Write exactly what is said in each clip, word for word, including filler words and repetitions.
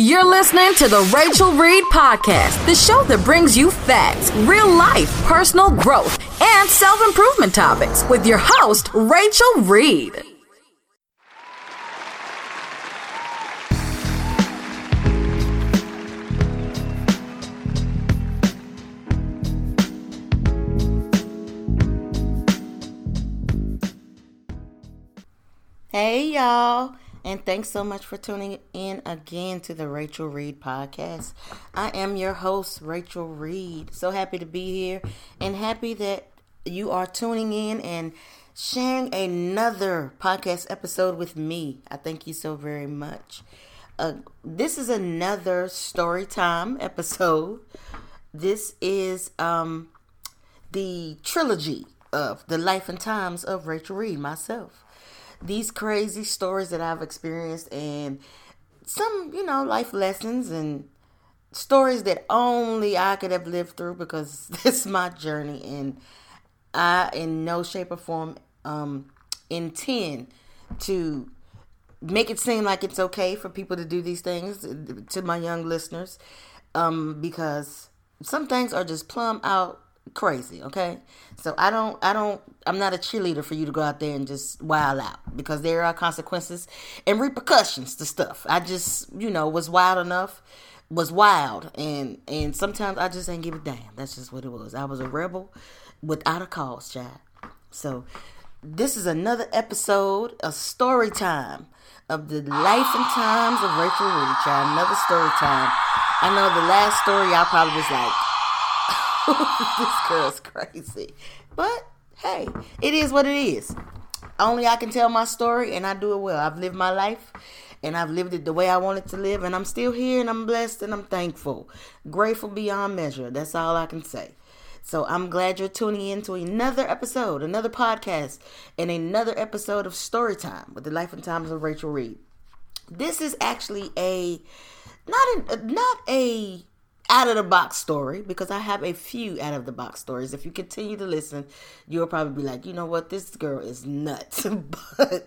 You're listening to the Rachael Reed Podcast, the show that brings you facts, real life, personal growth, and self-improvement topics with your host, Rachael Reed. Hey, y'all. And thanks so much for tuning in again to the Rachael Reed Podcast. I am your host, Rachael Reed. So happy to be here and happy that you are tuning in and sharing another podcast episode with me. I thank you so very much. Uh, this is another Story Time episode. This is um, the trilogy of the life and times of Rachael Reed, myself. These crazy stories that I've experienced and some, you know, life lessons and stories that only I could have lived through because this is my journey. And I, in no shape or form, um, intend to make it seem like it's okay for people to do these things to my young listeners, um, because some things are just plumb out crazy, okay? So I don't, I don't, I'm not a cheerleader for you to go out there and just wild out, because there are consequences and repercussions to stuff. I just, you know, was wild enough, was wild, and, and sometimes I just ain't give a damn. That's just what it was. I was a rebel without a cause, child. So this is another episode of Story Time of the life and times of Rachael Reed, child. Another story time. I know the last story y'all probably was like, this girl's crazy, but hey, it is what it is. Only I can tell my story, and I do it well. I've lived my life, and I've lived it the way I wanted to live, and I'm still here, and I'm blessed, and I'm thankful, grateful beyond measure. That's all I can say. So I'm glad you're tuning in to another episode, another podcast, and another episode of Storytime with the life and times of Rachael Reed. This is actually a not a not a out-of-the-box story, because I have a few out-of-the-box stories. If you continue to listen, you'll probably be like, you know what, this girl is nuts. But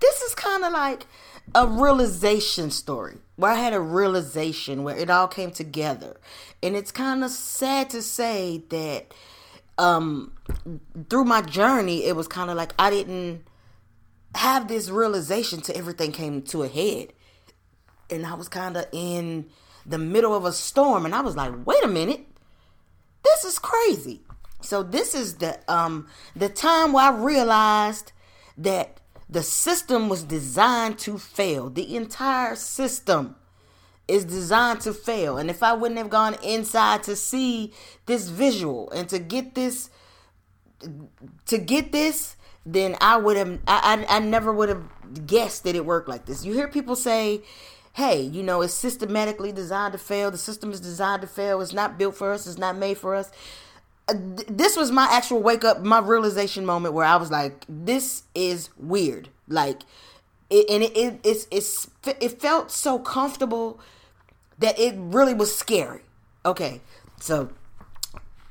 this is kind of like a realization story, where I had a realization where it all came together. And it's kind of sad to say that um, through my journey, it was kind of like I didn't have this realization till everything came to a head. And I was kind of in the middle of a storm, and I was like, wait a minute, this is crazy. So this is the um the time where I realized that the system was designed to fail. The entire system is designed to fail. And if I wouldn't have gone inside to see this visual and to get this to get this then I would have I, I, I never would have guessed that it worked like this. You hear people say, hey, you know, it's systematically designed to fail. The system is designed to fail. It's not built for us. It's not made for us. This was my actual wake up, my realization moment where I was like, this is weird. Like, it, and it, it, it's, it's, it felt so comfortable that it really was scary. Okay. So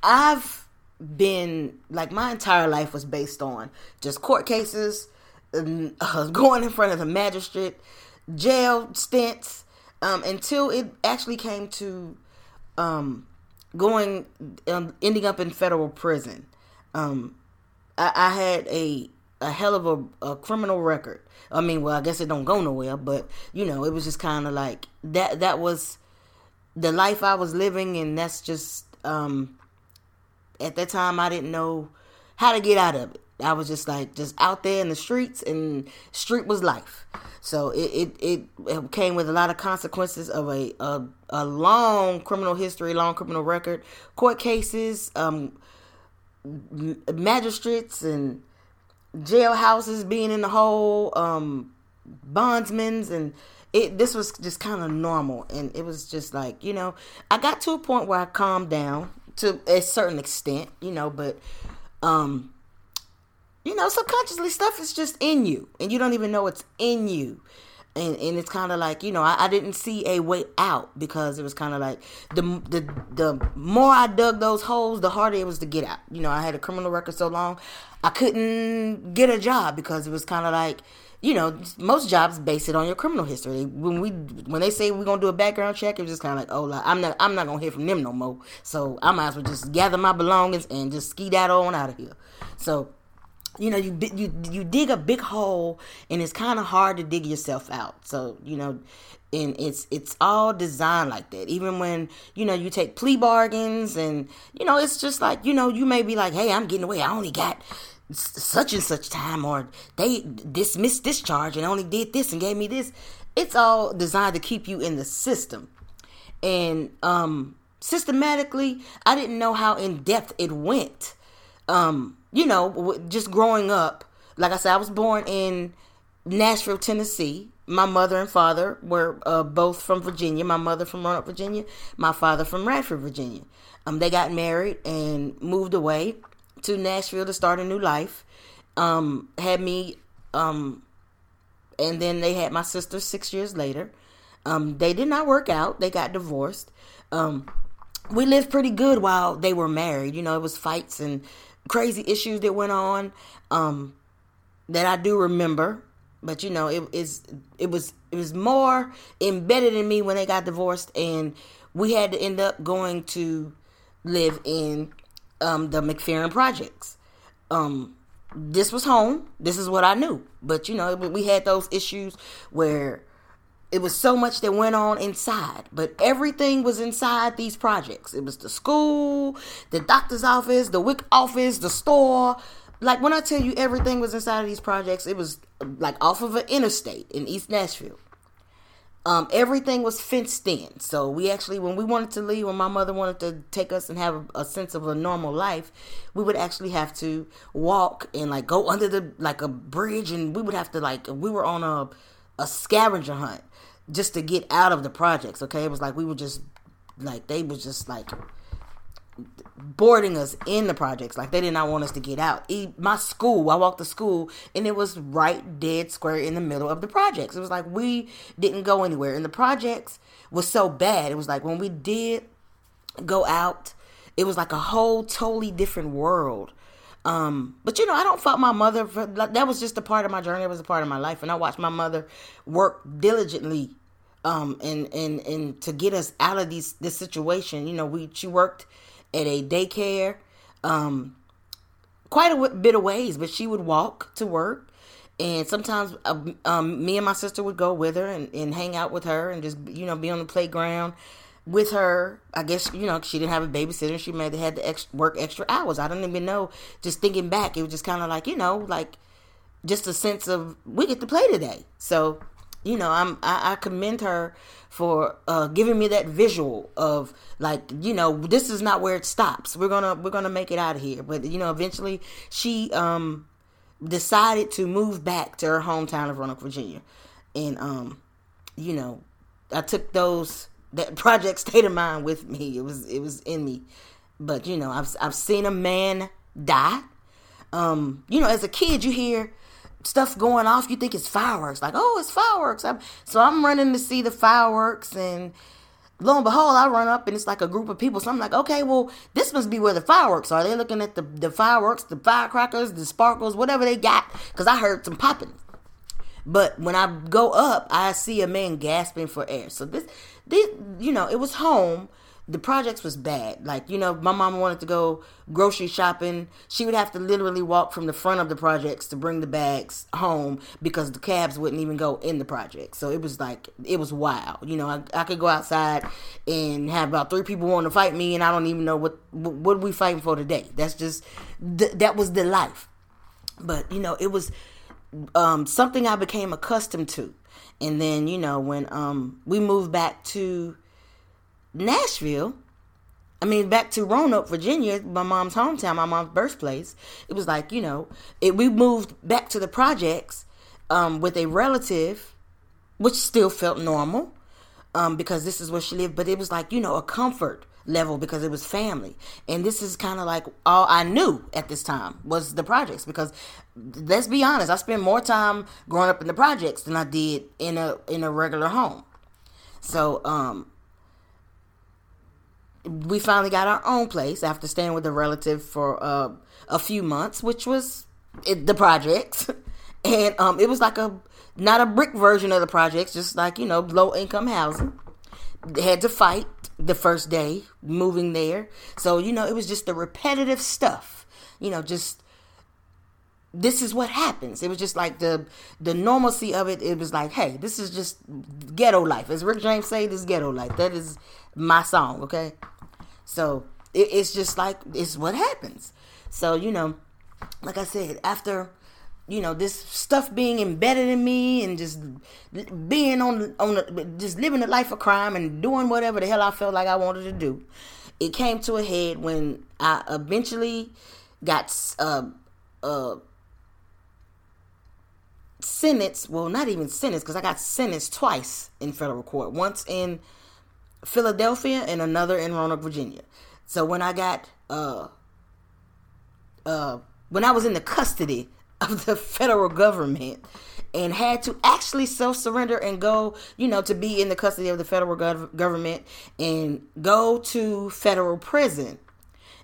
I've been, like, my entire life was based on just court cases, and, uh, going in front of the magistrate, jail stints, um, until it actually came to um, going, um, ending up in federal prison. Um, I, I had a a hell of a, a criminal record. I mean, well, I guess it don't go nowhere, but you know, it was just kind of like that. That was the life I was living, and that's just um, at that time I didn't know how to get out of it. I was just like, just out there in the streets, and street was life. So it, it, it came with a lot of consequences of a, a, a long criminal history, long criminal record, court cases, um, magistrates and jailhouses being in the hole, um, bondsmen's, and it, this was just kind of normal. And it was just like, you know, I got to a point where I calmed down to a certain extent, you know, but, um, you know, subconsciously stuff is just in you, and you don't even know it's in you. And and it's kind of like, you know, I, I didn't see a way out, because it was kind of like the, the the more I dug those holes, the harder it was to get out. You know, I had a criminal record so long, I couldn't get a job, because it was kind of like, you know, most jobs base it on your criminal history. When we when they say we're gonna do a background check, it's just kind of like, oh, like, I'm not I'm not gonna hear from them no more. So I might as well just gather my belongings and just skedaddle on out of here. So, you know, you you you dig a big hole, and it's kind of hard to dig yourself out. So, you know. And it's it's all designed like that. Even when, you know, you take plea bargains and, you know, it's just like, you know, you may be like, hey, I'm getting away. I only got such and such time, or they dismissed this charge and only did this and gave me this. It's all designed to keep you in the system. And um, systematically, I didn't know how in depth it went. Um, you know, just growing up, like I said, I was born in Nashville, Tennessee. My mother and father were uh, both from Virginia. My mother from Roanoke, Virginia. My father from Radford, Virginia. Um, they got married and moved away to Nashville to start a new life. Um, had me, um, and then they had my sister six years later. Um, they did not work out. They got divorced. Um, we lived pretty good while they were married. You know, it was fights and crazy issues that went on um, that I do remember. But, you know, it is it was it was more embedded in me when they got divorced, and we had to end up going to live in um, the McFerrin projects. Um, this was home. This is what I knew. But, you know, we had those issues where it was so much that went on inside. But everything was inside these projects. It was the school, the doctor's office, the W I C office, the store. Like, when I tell you everything was inside of these projects, it was, like, off of an interstate in East Nashville. Um, everything was fenced in. So, we actually, when we wanted to leave, when my mother wanted to take us and have a, a sense of a normal life, we would actually have to walk and, like, go under the, like, a bridge. And we would have to, like, we were on a, a scavenger hunt just to get out of the projects, okay? It was like we were just, like, they was just, like... boarding us in the projects. Like, they did not want us to get out. My school, I walked to school, and it was right dead square in the middle of the projects. It was like we didn't go anywhere, and the projects was so bad. It was like when we did go out, it was like a whole totally different world. Um, but, you know, I don't fault my mother for, like, that was just a part of my journey. It was a part of my life, and I watched my mother work diligently um, and, and, and to get us out of these, this situation. You know, we she worked at a daycare, um, quite a w- bit of ways, but she would walk to work, and sometimes uh, um, me and my sister would go with her and, and hang out with her and just, you know, be on the playground with her. I guess, you know, she didn't have a babysitter. She may have had to ex- work extra hours. I don't even know. Just thinking back, it was just kind of like, you know, like just a sense of we get to play today. So, you know, I'm, I, I commend her for uh, giving me that visual of, like, you know, this is not where it stops. We're gonna we're gonna make it out of here. But, you know, eventually she um, decided to move back to her hometown of Roanoke, Virginia, and um, you know, I took those that project state of mind with me. It was it was in me. But, you know, I've I've seen a man die. Um, you know, as a kid, you hear stuff going off, you think it's fireworks, like, oh, it's fireworks. I'm, so I'm running to see the fireworks, and lo and behold, I run up, and it's like a group of people, so I'm like, okay, well, this must be where the fireworks are. They're looking at the, the fireworks, the firecrackers, the sparkles, whatever they got, because I heard some popping. But when I go up, I see a man gasping for air. So this, this you know, it was home. The projects was bad. Like, you know, my mom wanted to go grocery shopping. She would have to literally walk from the front of the projects to bring the bags home because the cabs wouldn't even go in the project. So it was like, it was wild. You know, I, I could go outside and have about three people wanting to fight me, and I don't even know what what we fighting for today. That's just, th- that was the life. But, you know, it was um, something I became accustomed to. And then, you know, when um, we moved back to Nashville, I mean, back to Roanoke, Virginia, my mom's hometown, my mom's birthplace, it was like, you know, it, we moved back to the projects um, with a relative, which still felt normal um, because this is where she lived. But it was like, you know, a comfort level because it was family. And this is kind of like all I knew at this time was the projects because, let's be honest, I spent more time growing up in the projects than I did in a in a regular home. So, um, we finally got our own place after staying with a relative for uh, a few months, which was it, the projects. And um, it was like a Not a brick version of the projects, just like, you know, low-income housing. They had to fight the first day moving there. So, you know, it was just the repetitive stuff. You know, just, this is what happens. It was just like the the normalcy of it. It was like, hey, this is just ghetto life. As Rick James say, this is ghetto life. That is my song, okay? So, it, it's just like, it's what happens. So, you know, like I said, after... you know, this stuff being embedded in me and just being on, on a, just living a life of crime and doing whatever the hell I felt like I wanted to do. It came to a head when I eventually got uh, uh, sentenced. Well, not even sentenced, because I got sentenced twice in federal court. Once in Philadelphia and another in Roanoke, Virginia. So when I got, uh, uh, when I was in the custody of the federal government and had to actually self-surrender and go, you know, to be in the custody of the federal gov- government and go to federal prison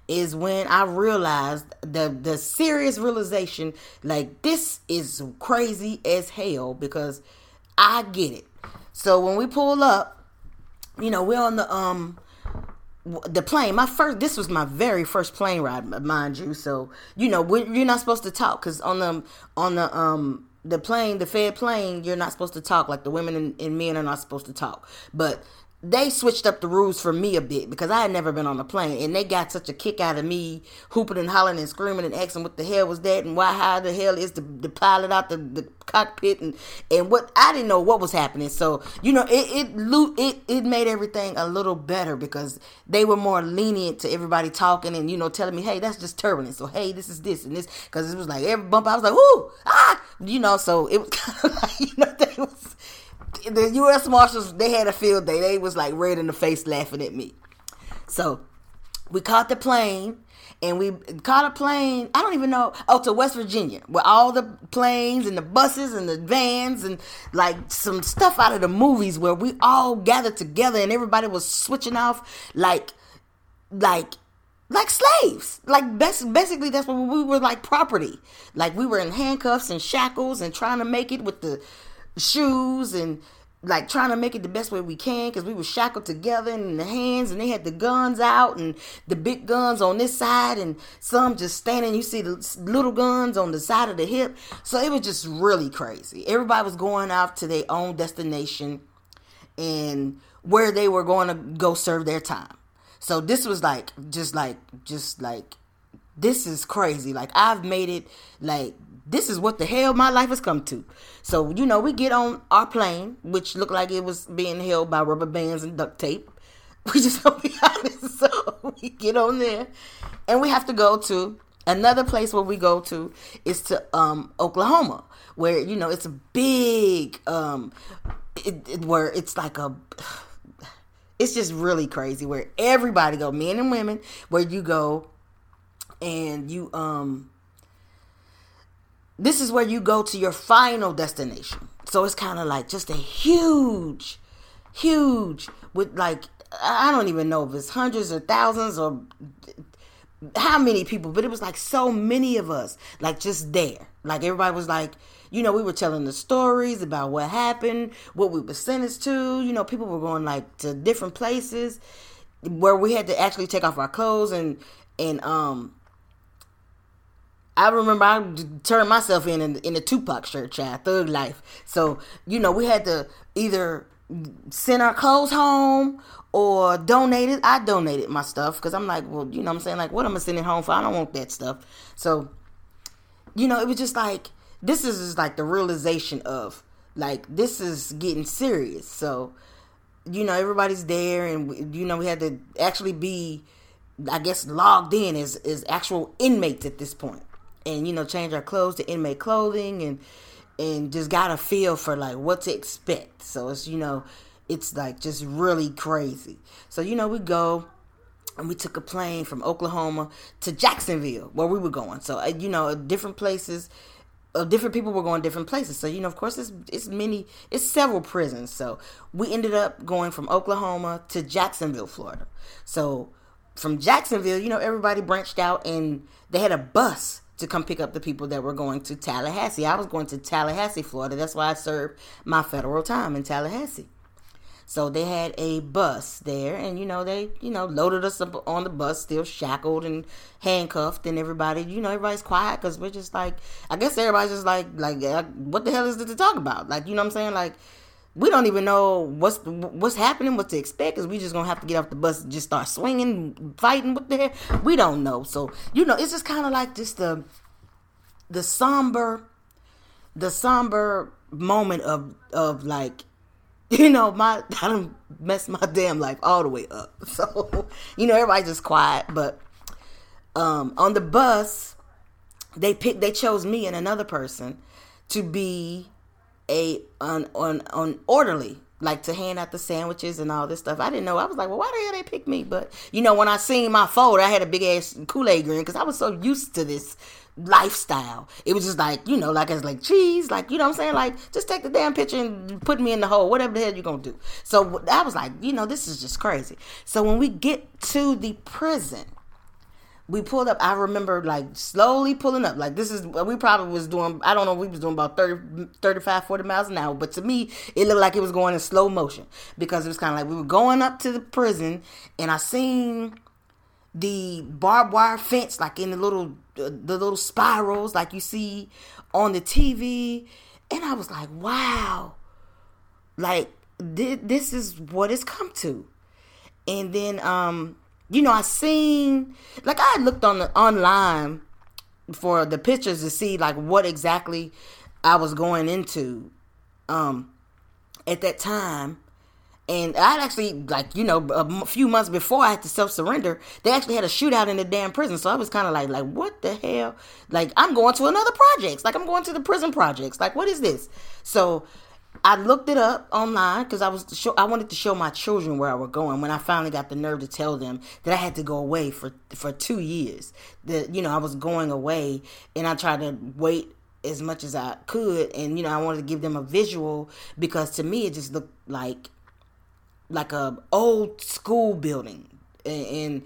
is when I realized the, the serious realization, like, this is crazy as hell because I get it. So when we pull up, you know, we're on the, um, the plane, my first, this was my very first plane ride, mind you. So, you know, we, you're not supposed to talk because on the, on the, um, the plane, the Fed plane, you're not supposed to talk. Like the women and, and men are not supposed to talk, but they switched up the rules for me a bit because I had never been on a plane and they got such a kick out of me hooping and hollering and screaming and asking what the hell was that and why, how the hell is the, the pilot out the, the cockpit and, and what, I didn't know what was happening. So, you know, it, it, it, it made everything a little better because they were more lenient to everybody talking and, you know, telling me, hey, that's just turbulence. So, hey, this is this and this, because it was like every bump, I was like, ooh, ah, you know, so it was kind of like, you know, they was, the U S Marshals, they had a field day. They was like red in the face laughing at me. So we caught the plane and we caught a plane. I don't even know. Oh, to West Virginia, where all the planes and the buses and the vans and like some stuff out of the movies where we all gathered together and everybody was switching off like, like, like slaves. Like best, basically that's what we were, like property. Like we were in handcuffs and shackles and trying to make it with the shoes and like trying to make it the best way we can because we were shackled together in the hands and they had the guns out and the big guns on this side and some just standing, you see the little guns on the side of the hip. So it was just really crazy. Everybody was going off to their own destination and where they were going to go serve their time. So this was like just like just like this is crazy. Like I've made it, like this is what the hell my life has come to. So, you know, we get on our plane, which looked like it was being held by rubber bands and duct tape. We just don't be honest. So we get on there and we have to go to another place where we go to is to um, Oklahoma, where, you know, it's a big, um, it, it, where it's like a... it's just really crazy where everybody go, men and women, where you go and you... um. This is where you go to your final destination. So it's kind of like just a huge, huge with like, I don't even know if it's hundreds or thousands or how many people, but it was like so many of us, like just there. Like everybody was like, you know, we were telling the stories about what happened, what we were sentenced to, you know, people were going like to different places where we had to actually take off our clothes and, and, um, I remember I turned myself in, in in the Tupac shirt, child, thug life. So, you know, we had to either send our clothes home or donate it. I donated my stuff because I'm like, well, you know what I'm saying? Like, what am I sending home for? I don't want that stuff. So, you know, it was just like, this is just like the realization of, like, this is getting serious. So, you know, everybody's there and, you know, we had to actually be, I guess, logged in as, as actual inmates at this point. And, you know, change our clothes to inmate clothing and and just got a feel for, like, what to expect. So, it's, you know, it's, like, just really crazy. So, you know, we go and we took a plane from Oklahoma to Jacksonville where we were going. So, uh, you know, different places, uh, different people were going different places. So, you know, of course, it's, it's many, it's several prisons. So, we ended up going from Oklahoma to Jacksonville, Florida. So, from Jacksonville, you know, everybody branched out and they had a bus to come pick up the people that were going to Tallahassee. I was going to Tallahassee, Florida. That's why I served my federal time in Tallahassee. So they had a bus there, and, you know, they, you know, loaded us up on the bus, still shackled and handcuffed, and everybody, you know, everybody's quiet because we're just like, I guess everybody's just like, like, what the hell is this to talk about? Like, you know what I'm saying? Like, we don't even know what's what's happening, what to expect, because we just going to have to get off the bus and just start swinging, fighting, what the hell? We don't know. So, you know, it's just kind of like just the, the somber, the somber moment of, of like, you know, my I done messed my damn life all the way up. So, you know, everybody's just quiet. But um, on the bus, they picked, they chose me and another person to be a an, an, an orderly, like to hand out the sandwiches and all this stuff. I didn't know. I was like, well, why the hell they picked me? But, you know, when I seen my folder, I had a big ass Kool-Aid grin because I was so used to this lifestyle. It was just like, you know, like it's like cheese, like, you know what I'm saying, like just take the damn picture and put me in the hole, whatever the hell you're gonna do. So I was like, you know, this is just crazy. So when we get to the prison, we pulled up. I remember like slowly pulling up, like this is what we probably was doing. I don't know, we was doing about thirty, thirty-five, forty miles an hour, but to me it looked like it was going in slow motion because it was kind of like we were going up to the prison, and I seen the barbed wire fence, like in the little the little spirals like you see on the T V, and I was like, wow, like th- this is what it's come to. And then um you know, I seen, like I looked on the online for the pictures to see like what exactly I was going into um at that time. And I'd actually, like, you know, a few months before I had to self-surrender, they actually had a shootout in the damn prison. So I was kind of like, like, what the hell? Like, I'm going to another project. Like, I'm going to the prison projects. Like, what is this? So I looked it up online because I was show, I wanted to show my children where I was going when I finally got the nerve to tell them that I had to go away for, for two years. That, you know, I was going away, and I tried to wait as much as I could. And, you know, I wanted to give them a visual because to me it just looked like, like a old school building, and, and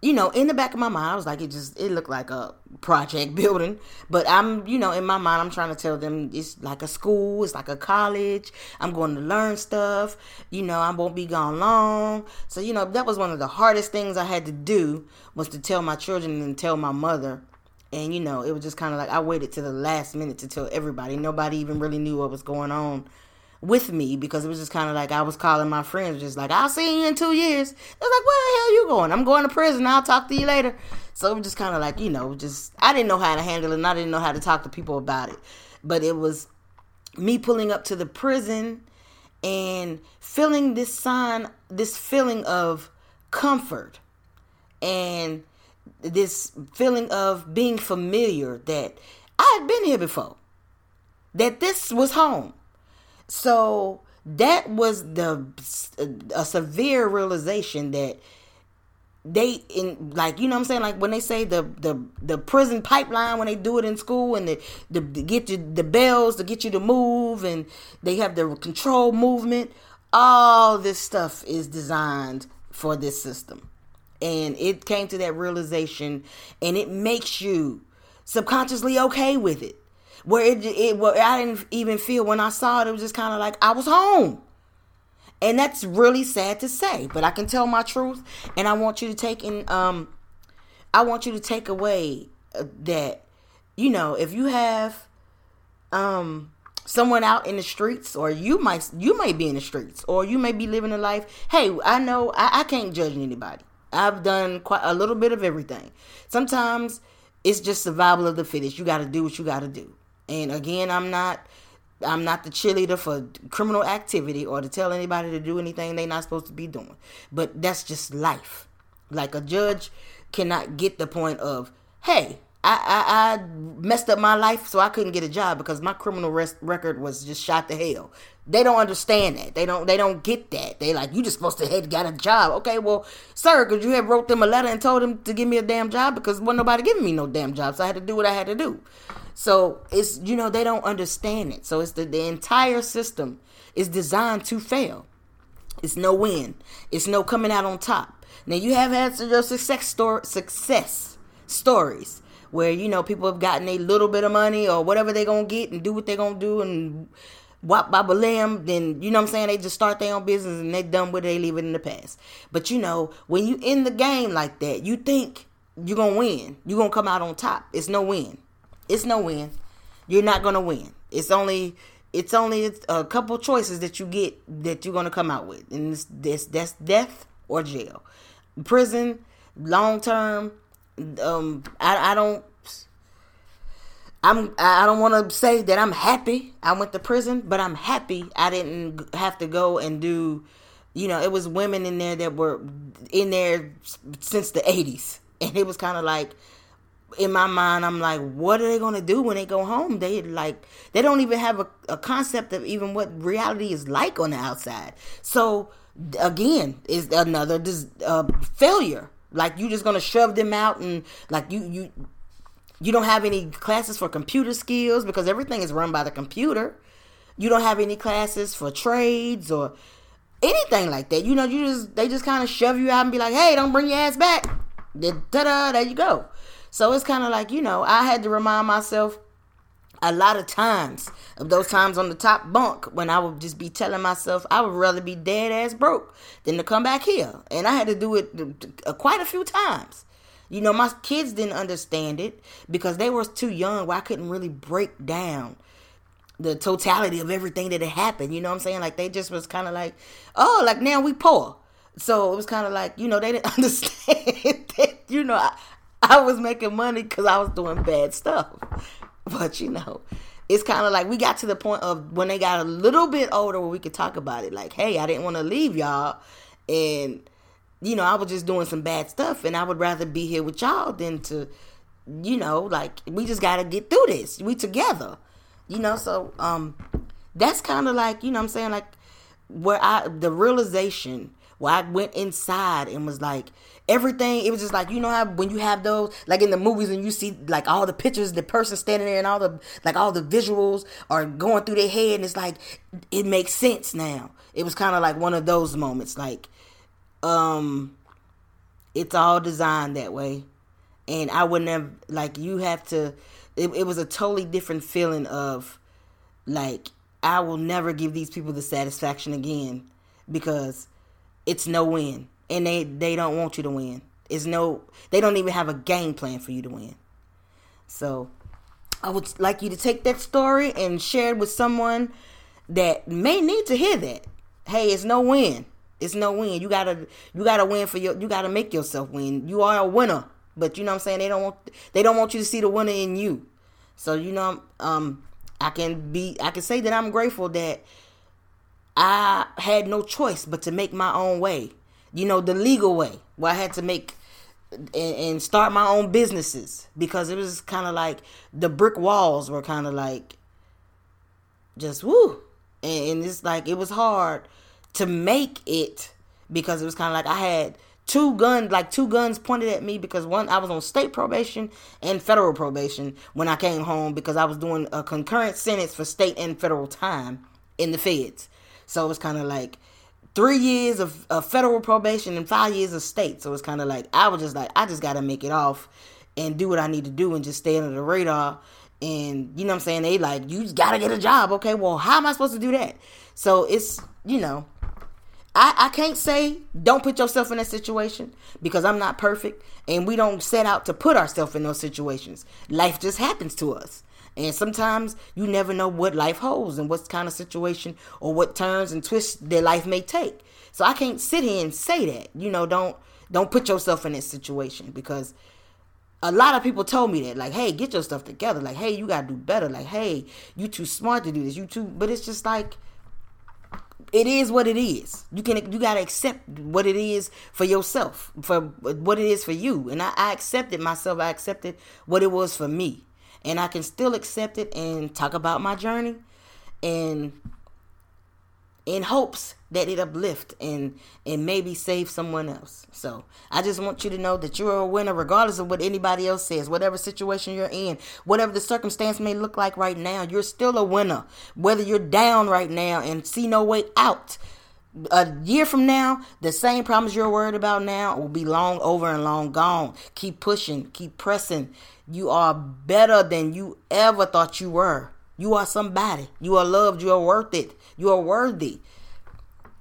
you know, in the back of my mind I was like, it just it looked like a project building, but I'm, you know, in my mind I'm trying to tell them it's like a school, it's like a college, I'm going to learn stuff, you know, I won't be gone long. So, you know, that was one of the hardest things I had to do, was to tell my children and tell my mother. And, you know, it was just kind of like I waited to the last minute to tell everybody. Nobody even really knew what was going on with me, because it was just kind of like I was calling my friends, just like, I'll see you in two years. It was like, where the hell you going? I'm going to prison. I'll talk to you later. So it was just kind of like, you know, just, I didn't know how to handle it, and I didn't know how to talk to people about it. But it was me pulling up to the prison and feeling this sign, this feeling of comfort and this feeling of being familiar, that I had been here before, that this was home. So that was the a severe realization that they, in like, you know what I'm saying, like when they say the the, the prison pipeline, when they do it in school, and the, the, the get you the bells to get you to move, and they have the control movement, all this stuff is designed for this system. And it came to that realization, and it makes you subconsciously okay with it. Where it, it where I didn't even feel when I saw it, it was just kind of like I was home. And that's really sad to say, but I can tell my truth. And I want you to take in, um, I want you to take away that, you know, if you have, um, someone out in the streets, or you might, you may be in the streets, or you may be living a life. Hey, I know I, I can't judge anybody. I've done quite a little bit of everything. Sometimes it's just survival of the fittest. You got to do what you got to do. And again, I'm not, I'm not the cheerleader for criminal activity, or to tell anybody to do anything they're not supposed to be doing. But that's just life. Like, a judge cannot get the point of, hey, I, I, I messed up my life, so I couldn't get a job because my criminal res- record was just shot to hell. They don't understand that. They don't. They don't get that. They like, you just supposed to have got a job. Okay, well, sir, could you have wrote them a letter and told them to give me a damn job? Because wasn't nobody giving me no damn job, so I had to do what I had to do. So it's, you know, they don't understand it. So it's the, the entire system is designed to fail. It's no win. It's no coming out on top. Now, you have had your success story, success stories where, you know, people have gotten a little bit of money or whatever they're going to get and do what they're going to do and wop by balam, then, you know what I'm saying, they just start their own business and they're done with it, they leave it in the past. But, you know, when you in the game like that, you think you're going to win. You're going to come out on top. It's no win. It's no win. You're not going to win. It's only... It's only a couple choices that you get that you're going to come out with. And this, this that's death or jail. Prison, long-term, um, I, I don't, I'm, I don't want to say that I'm happy I went to prison, but I'm happy I didn't have to go and do, you know, it was women in there that were in there since the eighties. And it was kind of like, in my mind, I'm like, what are they going to do when they go home? They like, they don't even have a, a concept of even what reality is like on the outside. So again, is another uh, failure. Like you just going to shove them out and like you, you, you don't have any classes for computer skills because everything is run by the computer. You don't have any classes for trades or anything like that. You know, you just, they just kind of shove you out and be like, hey, don't bring your ass back. Da-da, there you go. So it's kind of like, you know, I had to remind myself a lot of times of those times on the top bunk when I would just be telling myself I would rather be dead ass broke than to come back here. And I had to do it quite a few times. You know, my kids didn't understand it because they were too young where I couldn't really break down the totality of everything that had happened. You know what I'm saying? Like they just was kind of like, oh, like now we poor. So it was kind of like, you know, they didn't understand that, you know, I, I was making money because I was doing bad stuff. But, you know, it's kind of like we got to the point of when they got a little bit older where we could talk about it. Like, hey, I didn't want to leave y'all. And, you know, I was just doing some bad stuff. And I would rather be here with y'all than to, you know, like, we just got to get through this. We together. You know, so um, that's kind of like, you know what I'm saying, like, where I, the realization where I went inside and was like, everything, it was just like, you know how when you have those, like in the movies and you see like all the pictures, the person standing there and all the, like all the visuals are going through their head and it's like, it makes sense now. It was kind of like one of those moments, like, um, it's all designed that way. And I wouldn't have, like you have to, it, it was a totally different feeling of like, I will never give these people the satisfaction again because it's no win. And they, they don't want you to win. It's no, they don't even have a game plan for you to win. So I would like you to take that story and share it with someone that may need to hear that. Hey, it's no win. It's no win. You gotta, you gotta win for your, you gotta make yourself win. You are a winner, but you know what I'm saying? They don't want, they don't want you to see the winner in you. So, you know, um, I can be, I can say that I'm grateful that I had no choice but to make my own way. You know, the legal way where I had to make and, and start my own businesses because it was kind of like the brick walls were kind of like just woo. And, and it's like it was hard to make it because it was kind of like I had two guns, like two guns pointed at me because one, I was on state probation and federal probation when I came home because I was doing a concurrent sentence for state and federal time in the feds. So it was kind of like Three years of, of federal probation and five years of state. So it's kind of like, I was just like, I just got to make it off and do what I need to do and just stay under the radar. And, you know what I'm saying? They like, you got to get a job. Okay, well, how am I supposed to do that? So it's, you know, I, I can't say don't put yourself in that situation because I'm not perfect. And we don't set out to put ourselves in those situations. Life just happens to us. And sometimes you never know what life holds and what kind of situation or what turns and twists their life may take. So I can't sit here and say that, you know, don't don't put yourself in that situation because a lot of people told me that, like, hey, get your stuff together. Like, hey, you got to do better. Like, hey, you too smart to do this. You too. But it's just like it is what it is. You can you got to accept what it is for yourself, for what it is for you. And I, I accepted myself. I accepted what it was for me. And I can still accept it and talk about my journey and in hopes that it uplift and, and maybe save someone else. So I just want you to know that you're a winner regardless of what anybody else says, whatever situation you're in, whatever the circumstance may look like right now, you're still a winner. Whether you're down right now and see no way out, a year from now, the same problems you're worried about now will be long over and long gone. Keep pushing. Keep pressing. You are better than you ever thought you were. You are somebody. You are loved. You are worth it. You are worthy.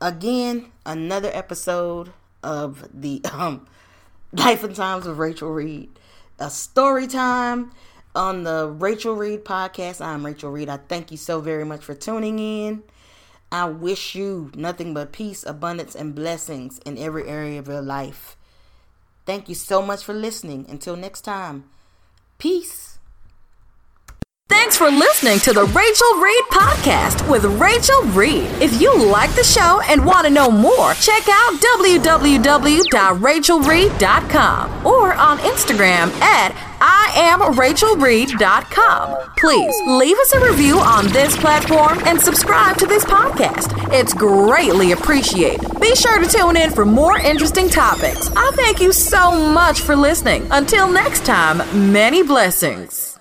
Again, another episode of the um, Life and Times of Rachael Reed. A story time on the Rachael Reed podcast. I'm Rachael Reed. I thank you so very much for tuning in. I wish you nothing but peace, abundance, and blessings in every area of your life. Thank you so much for listening. Until next time, peace. Thanks for listening to the Rachael Reed Podcast with Rachael Reed. If you like the show and want to know more, check out w w w dot rachael reed dot com or on Instagram at I am Rachael Reed dot com. Please leave us a review on this platform and subscribe to this podcast. It's greatly appreciated. Be sure to tune in for more interesting topics. I thank you so much for listening. Until next time, many blessings.